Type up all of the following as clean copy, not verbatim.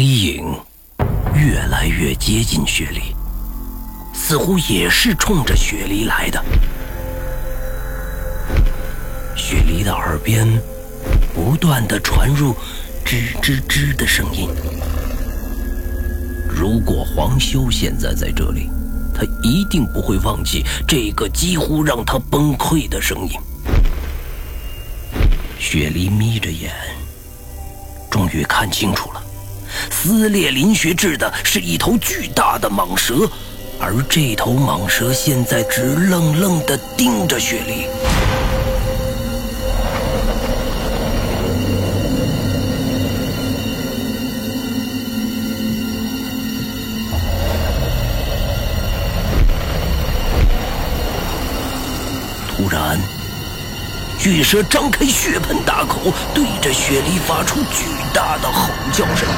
黑影越来越接近雪梨，似乎也是冲着雪梨来的。雪梨的耳边不断地传入吱吱吱的声音。如果黄修现在在这里，他一定不会忘记这个几乎让他崩溃的声音。雪梨眯着眼，终于看清楚了，撕裂林学志的是一头巨大的蟒蛇，而这头蟒蛇现在直愣愣地盯着雪梨。突然，巨蛇张开血盆大口，对着雪梨发出巨大的吼叫声。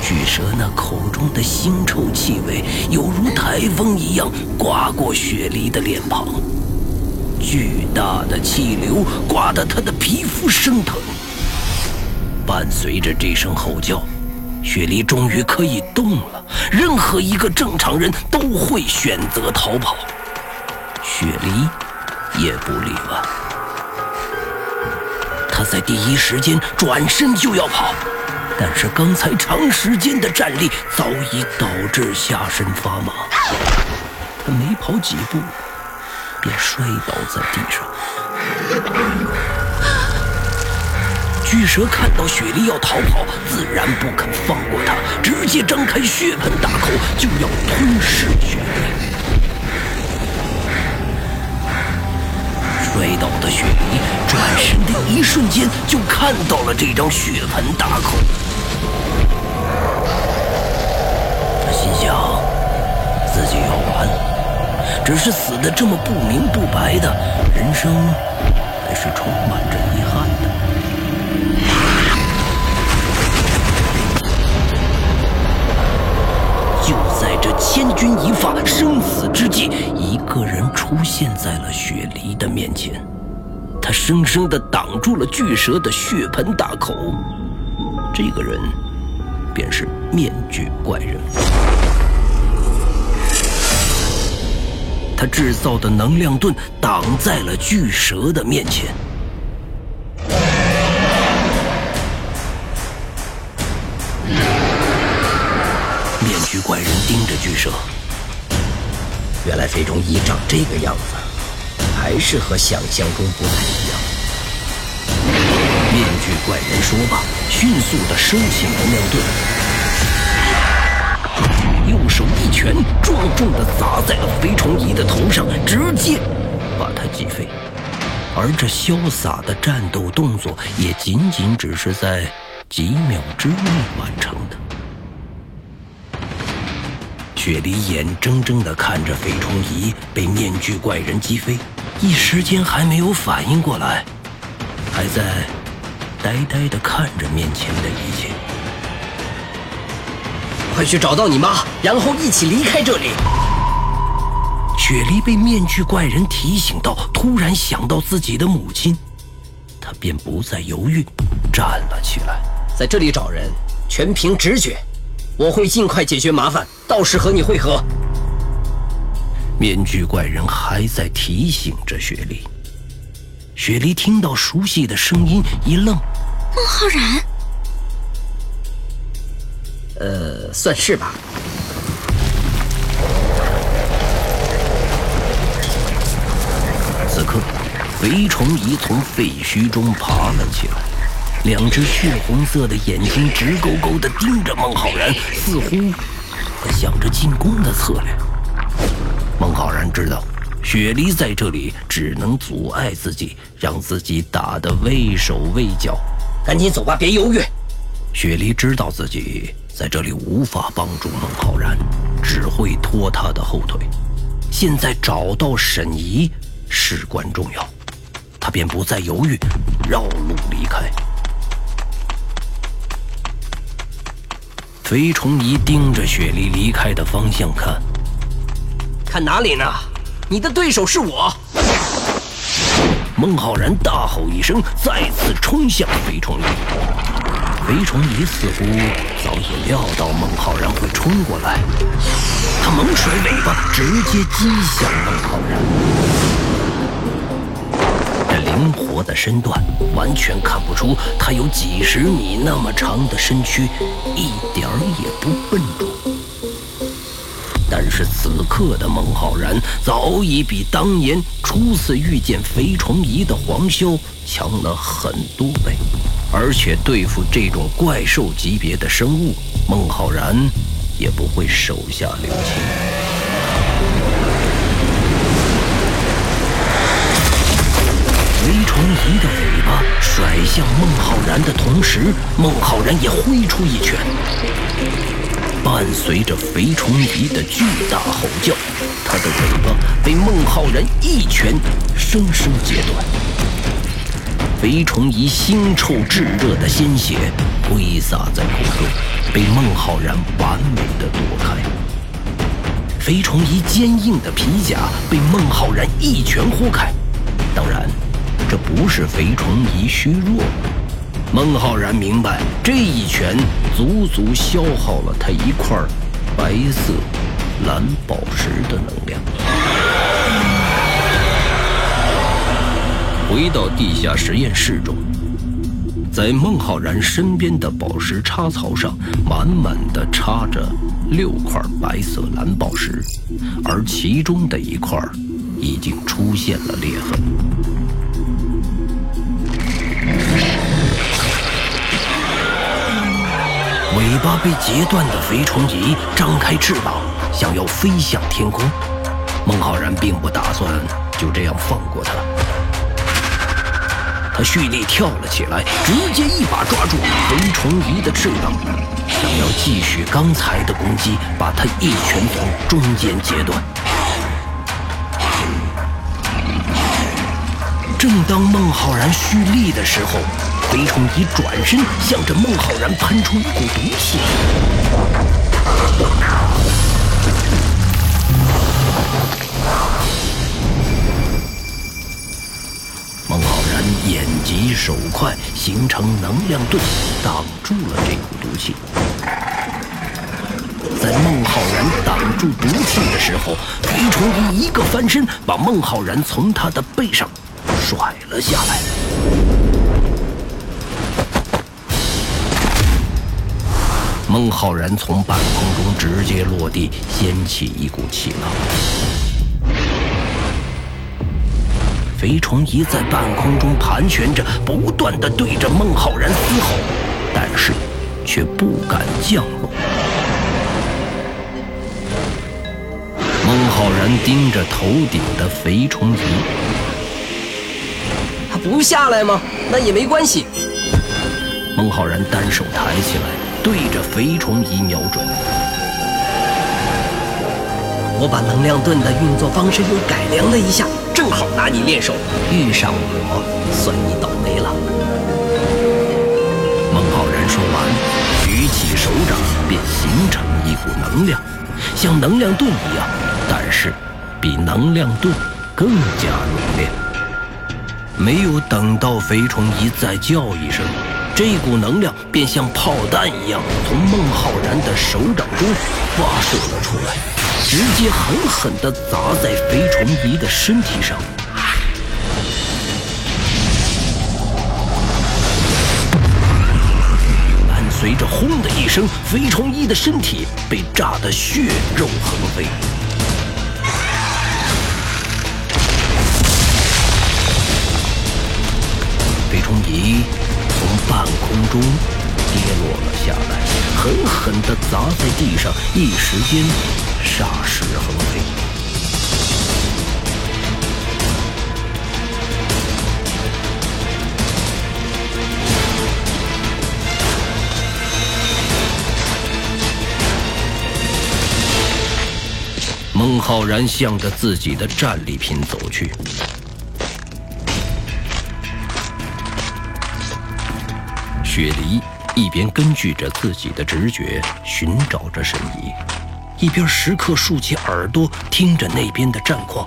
巨蛇那口中的腥臭气味，有如台风一样刮过雪梨的脸庞，巨大的气流刮得她的皮肤生疼。伴随着这声吼叫，雪梨终于可以动了，任何一个正常人都会选择逃跑，雪梨也不例外。她在第一时间转身就要跑，但是刚才长时间的站立早已导致下身发麻，她没跑几步便摔倒在地上。巨蛇看到雪梨要逃跑，自然不肯放过她，直接张开血盆大口就要吞噬雪梨。摔倒的雪梨转身的一瞬间就看到了这张血盆大口，她心想自己要完了，只是死得这么不明不白的，人生还是充满着遗憾的。就在这千钧一发生死之际，一个人出现在了雪梨的面前，他生生地挡住了巨蛇的血盆大口。这个人便是面具怪人，他制造的能量盾挡在了巨蛇的面前。面具怪人盯着巨蛇，原来肥中医长这个样子，还是和想象中不太一样。面具怪人说罢，迅速地收起能量盾，右手一拳重重地砸在了肥崇仪的头上，直接把他击飞。而这潇洒的战斗动作，也仅仅只是在几秒之内完成的。雪梨眼睁睁地看着肥崇仪被面具怪人击飞，一时间还没有反应过来，还在呆呆地看着面前的一切。快去找到你妈，然后一起离开这里。雪梨被面具怪人提醒到，突然想到自己的母亲，她便不再犹豫，站了起来。在这里找人，全凭直觉。我会尽快解决麻烦，到时和你会合。面具怪人还在提醒着雪梨。雪梨听到熟悉的声音一愣，孟浩然。算是吧。此刻，肥崇仪从废墟中爬了起来。两只血红色的眼睛直勾勾地盯着孟浩然，似乎在想着进攻的策略。孟浩然知道，雪梨在这里只能阻碍自己，让自己打得畏手畏脚。赶紧走吧，别犹豫。雪梨知道自己在这里无法帮助孟浩然，只会拖他的后腿。现在找到沈怡事关重要，他便不再犹豫，绕路离开。肥崇仪盯着雪梨离开的方向看，看哪里呢？你的对手是我。孟浩然大吼一声，再次冲向肥崇礼。肥崇礼似乎早已料到孟浩然会冲过来，他猛甩尾巴，直接击向孟浩然。这灵活的身段，完全看不出他有几十米那么长的身躯，一点儿也不笨拙。但是此刻的孟浩然早已比当年初次遇见肥崇仪的黄潇强了很多倍，而且对付这种怪兽级别的生物，孟浩然也不会手下留情。肥崇仪的尾巴甩向孟浩然的同时，孟浩然也挥出一拳。伴随着肥崇仪的巨大吼叫，他的尾巴被孟浩然一拳生生截断。肥崇仪腥臭炙热的鲜血挥洒在空中，被孟浩然完美的躲开。肥崇仪坚硬的皮甲被孟浩然一拳豁开。当然，这不是肥崇仪虚弱。孟浩然明白，这一拳足足消耗了他一块白色蓝宝石的能量。回到地下实验室中，在孟浩然身边的宝石插槽上，满满的插着6块白色蓝宝石，而其中的一块已经出现了裂痕。尾巴被截断的肥崇仪张开翅膀，想要飞向天空。孟浩然并不打算就这样放过他，他蓄力跳了起来，直接一把抓住肥崇仪的翅膀，想要继续刚才的攻击，把他一拳从中间截断。正当孟浩然蓄力的时候，肥崇仪转身向着孟浩然喷出一股毒气，孟浩然眼疾手快，形成能量盾挡住了这股毒气。在孟浩然挡住毒气的时候，肥崇仪一个翻身，把孟浩然从他的背上甩了下来。孟浩然从半空中直接落地，掀起一股气浪。肥崇仪在半空中盘旋着，不断的对着孟浩然嘶吼，但是却不敢降落。孟浩然盯着头顶的肥崇仪，他不下来吗？那也没关系。孟浩然单手抬起来，对着肥崇仪瞄准。我把能量盾的运作方式又改良了一下，正好拿你练手，遇上我算你倒霉了。孟浩然说完，举起手掌便形成一股能量，像能量盾一样，但是比能量盾更加浓烈。没有等到肥崇仪再叫一声，这股能量便像炮弹一样从孟浩然的手掌中发射了出来，直接狠狠地砸在肥崇仪的身体上。伴随着轰的一声，肥崇仪的身体被炸得血肉横飞。肥崇仪从半空中跌落了下来，狠狠地砸在地上，一时间霎时横飞。孟浩然向着自己的战利品走去。雪梨一边根据着自己的直觉寻找着神医，一边时刻竖起耳朵听着那边的战况。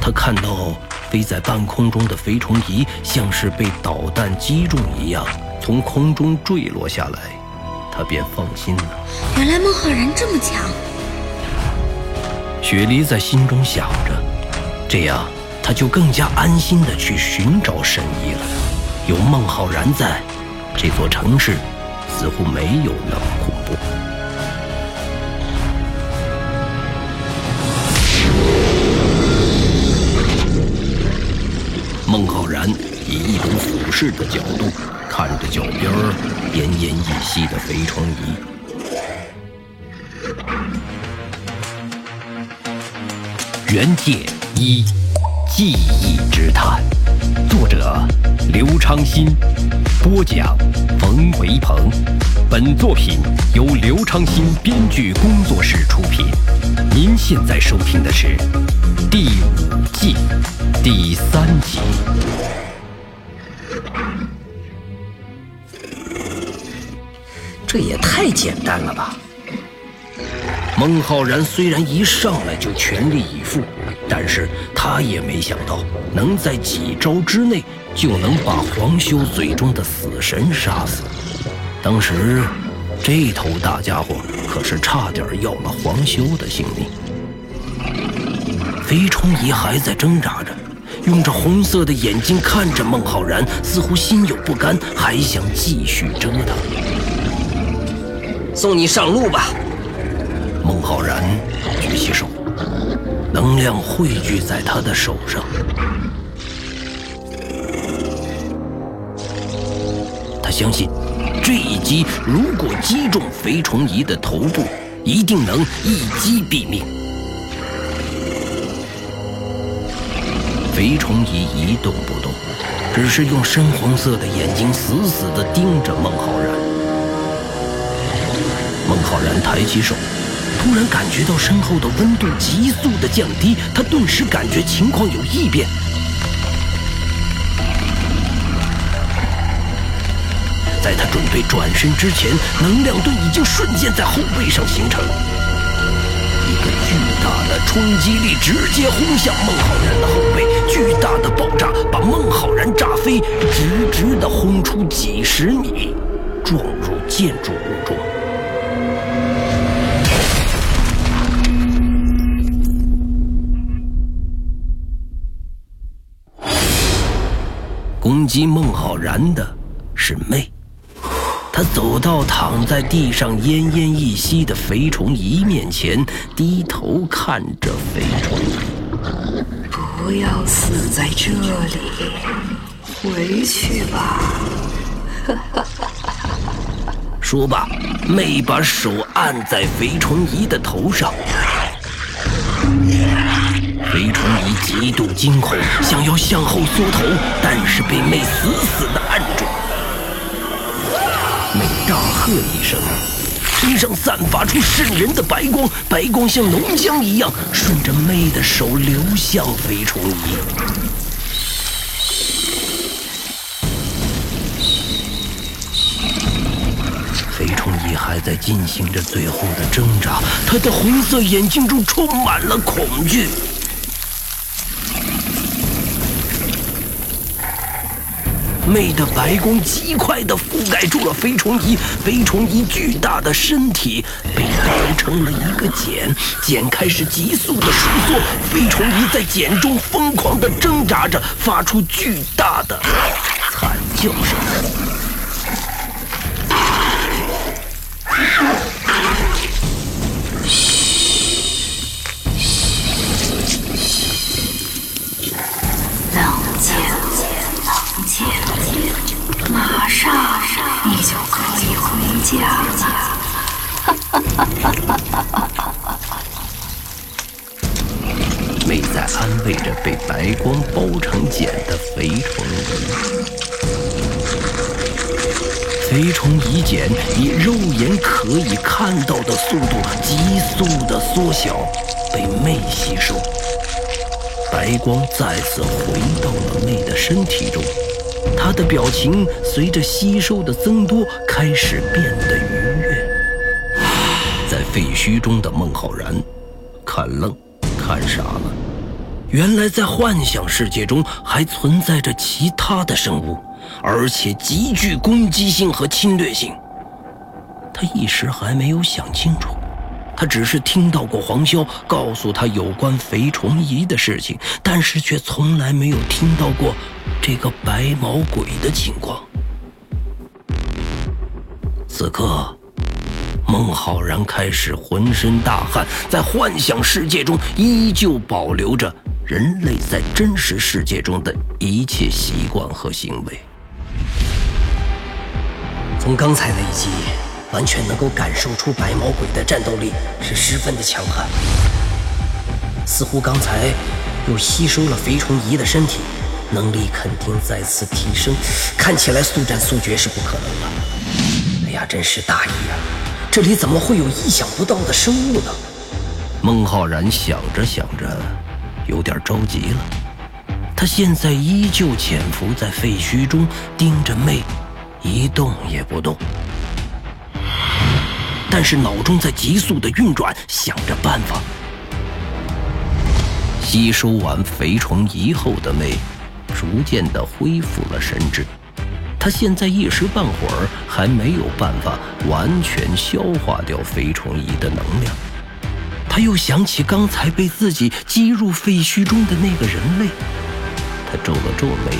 他看到飞在半空中的肥虫仪像是被导弹击中一样，从空中坠落下来，他便放心了。原来孟浩然这么强，雪梨在心中想着，这样他就更加安心地去寻找神医了。有孟浩然在，这座城市似乎没有那么恐怖。孟浩然以一种俯视的角度看着脚边奄奄一息的肥虫仪。原界一，记忆之探，作者刘昌新，播讲冯维鹏。本作品由刘昌新编剧工作室出品。您现在收听的是第五季第三集。这也太简单了吧！孟浩然虽然一上来就全力以赴，但是他也没想到能在几招之内就能把黄修嘴中的死神杀死。当时这头大家伙可是差点要了黄修的性命。肥虫仪还在挣扎着，用着红色的眼睛看着孟浩然，似乎心有不甘，还想继续折腾。送你上路吧。孟浩然举起手，能量汇聚在他的手上。他相信这一击如果击中肥虫仪的头部，一定能一击毙命。肥虫仪一动不动，只是用深红色的眼睛死死地盯着孟浩然。孟浩然抬起手，突然感觉到身后的温度急速地降低，他顿时感觉情况有异变。在他准备转身之前，能量盾已经瞬间在后背上形成。一个巨大的冲击力直接轰向孟浩然的后背，巨大的爆炸把孟浩然炸飞，直直地轰出几十米，撞入建筑物中。攻击孟浩然的是魅，他走到躺在地上奄奄一息的肥虫仪面前，低头看着肥虫仪。不要死在这里，回去吧。说罢，魅把手按在肥虫仪的头上。肥虫仪极度惊恐，想要向后缩头，但是被魅死死地按住。魅大喝一声，身上散发出渗人的白光，白光像浓浆一样顺着魅的手流向肥虫仪。肥虫仪还在进行着最后的挣扎，他的红色眼睛中充满了恐惧。魅的白光极快地覆盖住了肥虫仪，肥虫仪巨大的身体被包成了一个茧，茧开始急速地收缩，肥虫仪在茧中疯狂地挣扎着，发出巨大的惨叫声。马上你就可以回家了。魅在安慰着被白光包成茧的肥虫仪。肥虫仪茧以肉眼可以看到的速度急速的缩小，被魅吸收。白光再次回到了魅的身体中。他的表情随着吸收的增多开始变得愉悦。在废墟中的孟浩然看愣看傻了，原来在幻想世界中还存在着其他的生物，而且极具攻击性和侵略性。他一时还没有想清楚，他只是听到过黄潇告诉他有关肥虫仪的事情，但是却从来没有听到过这个白毛鬼的情况。此刻孟浩然开始浑身大汗，在幻想世界中依旧保留着人类在真实世界中的一切习惯和行为。从刚才那一集完全能够感受出白毛鬼的战斗力是十分的强悍，似乎刚才又吸收了肥虫仪的身体能力，肯定再次提升，看起来速战速决是不可能的。哎呀，真是大意啊，这里怎么会有意想不到的生物呢？孟浩然想着想着有点着急了。他现在依旧潜伏在废墟中，盯着魅一动也不动，但是脑中在急速的运转，想着办法。吸收完肥虫仪后的魅逐渐的恢复了神智，他现在一时半会儿还没有办法完全消化掉肥虫仪的能量。他又想起刚才被自己击入废墟中的那个人类，他皱了皱眉，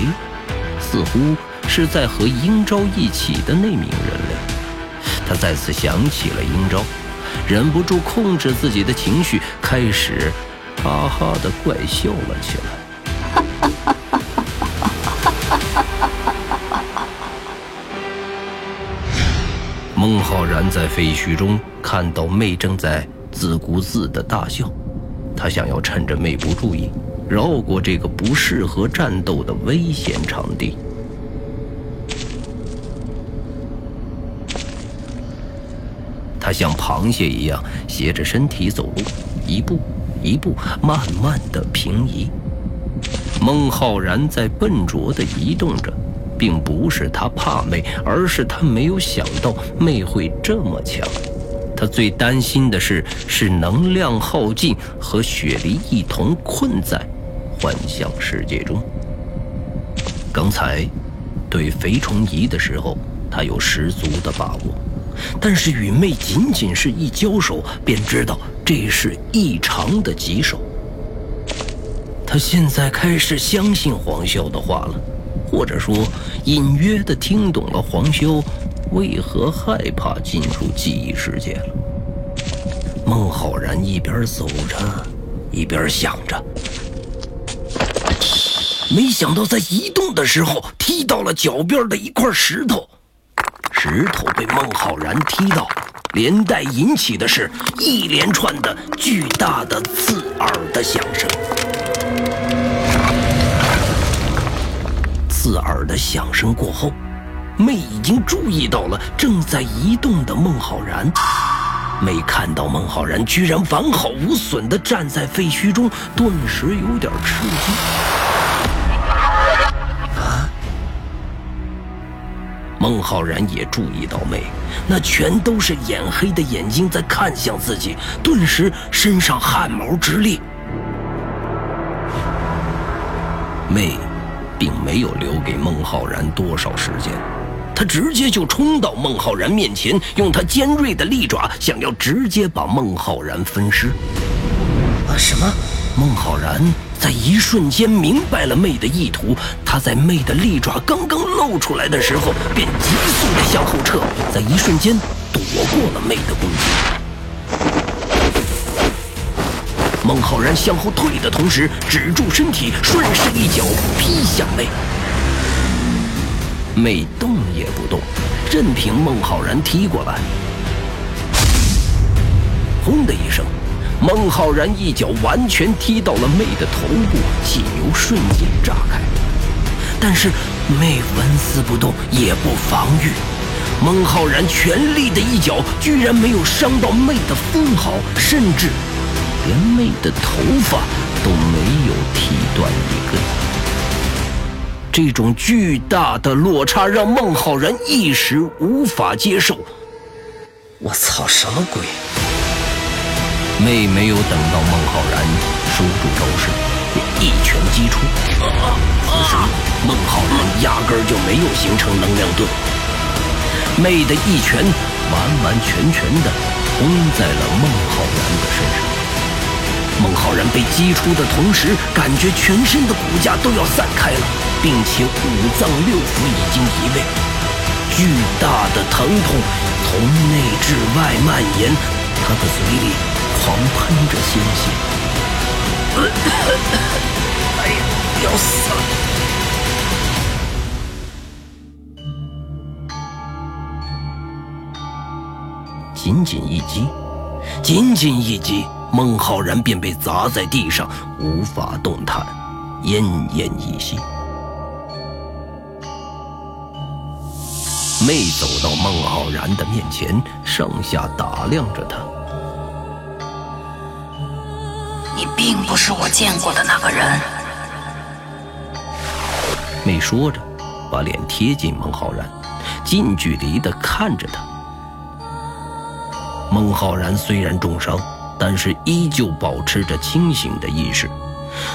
似乎是在和英昭一起的那名人类。他再次想起了英昭，忍不住控制自己的情绪，开始哈哈地怪笑了起来。孟浩然在废墟中看到魅正在自顾自的大笑，他想要趁着魅不注意，绕过这个不适合战斗的危险场地。他像螃蟹一样斜着身体走路，一步一步慢慢的平移。孟浩然在笨拙的移动着，并不是他怕魅，而是他没有想到魅会这么强。他最担心的是能量耗尽和雪梨一同困在幻想世界中。刚才对肥虫仪的时候，他有十足的把握，但是与魅仅是一交手，便知道这是异常的棘手。他现在开始相信黄潇的话了，或者说隐约地听懂了黄潇为何害怕进入记忆世界了。孟浩然一边走着一边想着，没想到在移动的时候踢到了脚边的一块石头，石头被孟浩然踢到，连带引起的是一连串的巨大的刺耳的响声。刺耳的响声过后，魅已经注意到了正在移动的孟浩然。魅看到孟浩然居然完好无损地站在废墟中，顿时有点吃惊。啊！孟浩然也注意到魅那全都是眼黑的眼睛在看向自己，顿时身上汗毛直立。魅并没有留给孟浩然多少时间，他直接就冲到孟浩然面前，用他尖锐的利爪想要直接把孟浩然分尸。什么？孟浩然在一瞬间明白了魅的意图，他在魅的利爪刚刚露出来的时候便急速地向后撤，在一瞬间躲过了魅的攻击。孟浩然向后退的同时止住身体，顺势一脚劈向魅。魅动也不动，任凭孟浩然踢过来。轰的一声，孟浩然一脚完全踢到了魅的头部，气流瞬间炸开。但是魅纹丝不动，也不防御。孟浩然全力的一脚居然没有伤到魅的分毫，甚至连魅的头发都没有剃断一根。这种巨大的落差让孟浩然一时无法接受。我操，什么鬼？魅没有等到孟浩然收住招式，一神击出。此时孟浩然压根儿就没有形成能量盾，魅的一拳完完全全的轰在了孟浩然的身上。孟浩然被击出的同时，感觉全身的骨架都要散开了，并且五脏六腑已经移位，巨大的疼痛从内至外蔓延，他的嘴里狂喷着鲜血。哎呀，要死了！仅仅一击。孟浩然便被砸在地上，无法动弹，奄奄一息。魅走到孟浩然的面前，上下打量着他。你并不是我见过的那个人。魅说着，把脸贴近孟浩然，近距离地看着他。孟浩然虽然重伤，但是依旧保持着清醒的意识，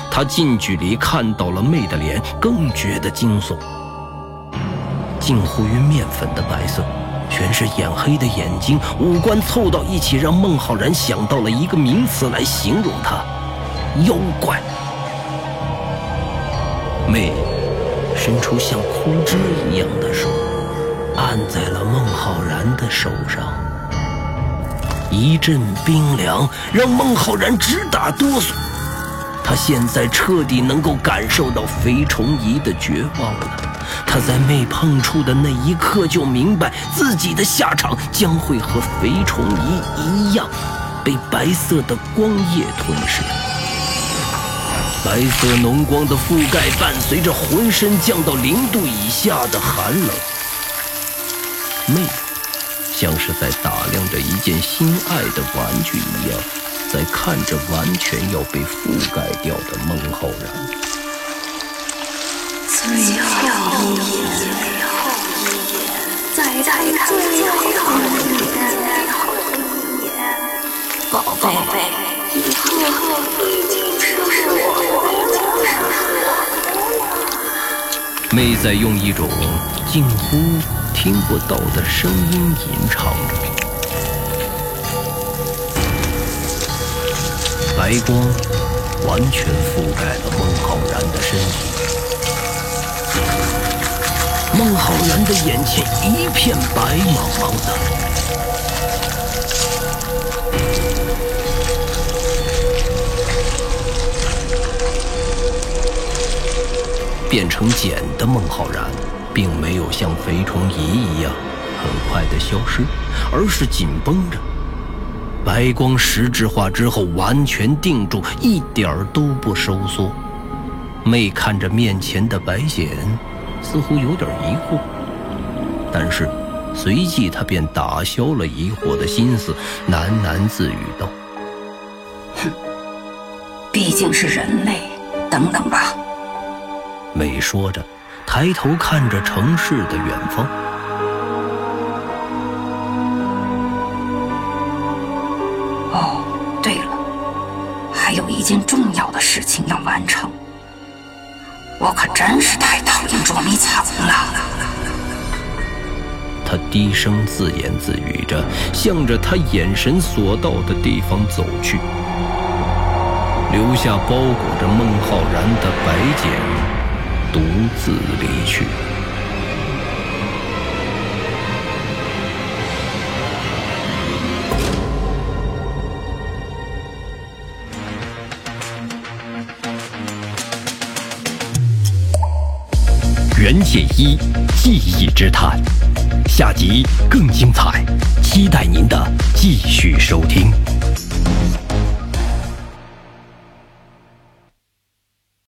他近距离看到了魅的脸，更觉得惊悚，近乎于面粉的白色，全是眼黑的眼睛，五官凑到一起，让孟浩然想到了一个名词来形容他：妖怪。魅伸出像枯枝一样的手，按在了孟浩然的手上。一阵冰凉让孟浩然直打哆嗦，他现在彻底能够感受到肥虫仪的绝望了。他在魅碰触的那一刻就明白，自己的下场将会和肥虫仪一样，被白色的光液吞噬。白色浓光的覆盖伴随着浑身降到0度以下的寒冷。魅像是在打量着一件心爱的玩具一样，在看着完全要被覆盖掉的孟浩然。最后一眼，再看最后一眼，宝贝，以后已经是我了。魅在用一种近乎听不到的声音吟唱着，白光完全覆盖了孟浩然的身体，孟浩然的眼前一片白茫茫的。变成茧的孟浩然并没有像肥虫仪一样很快的消失，而是紧绷着，白光实质化之后完全定住，一点儿都不收缩。魅看着面前的白蚬，似乎有点疑惑，但是随即他便打消了疑惑的心思，喃喃自语道：哼，毕竟是人类，等等吧。魅说着，抬头看着城市的远方，哦，对了，还有一件重要的事情要完成，我可真是太讨厌捉迷藏了。他低声自言自语着，向着他眼神所到的地方走去，留下包裹着孟浩然的白茧，独自离去。《原界一：记忆之探》，下集更精彩。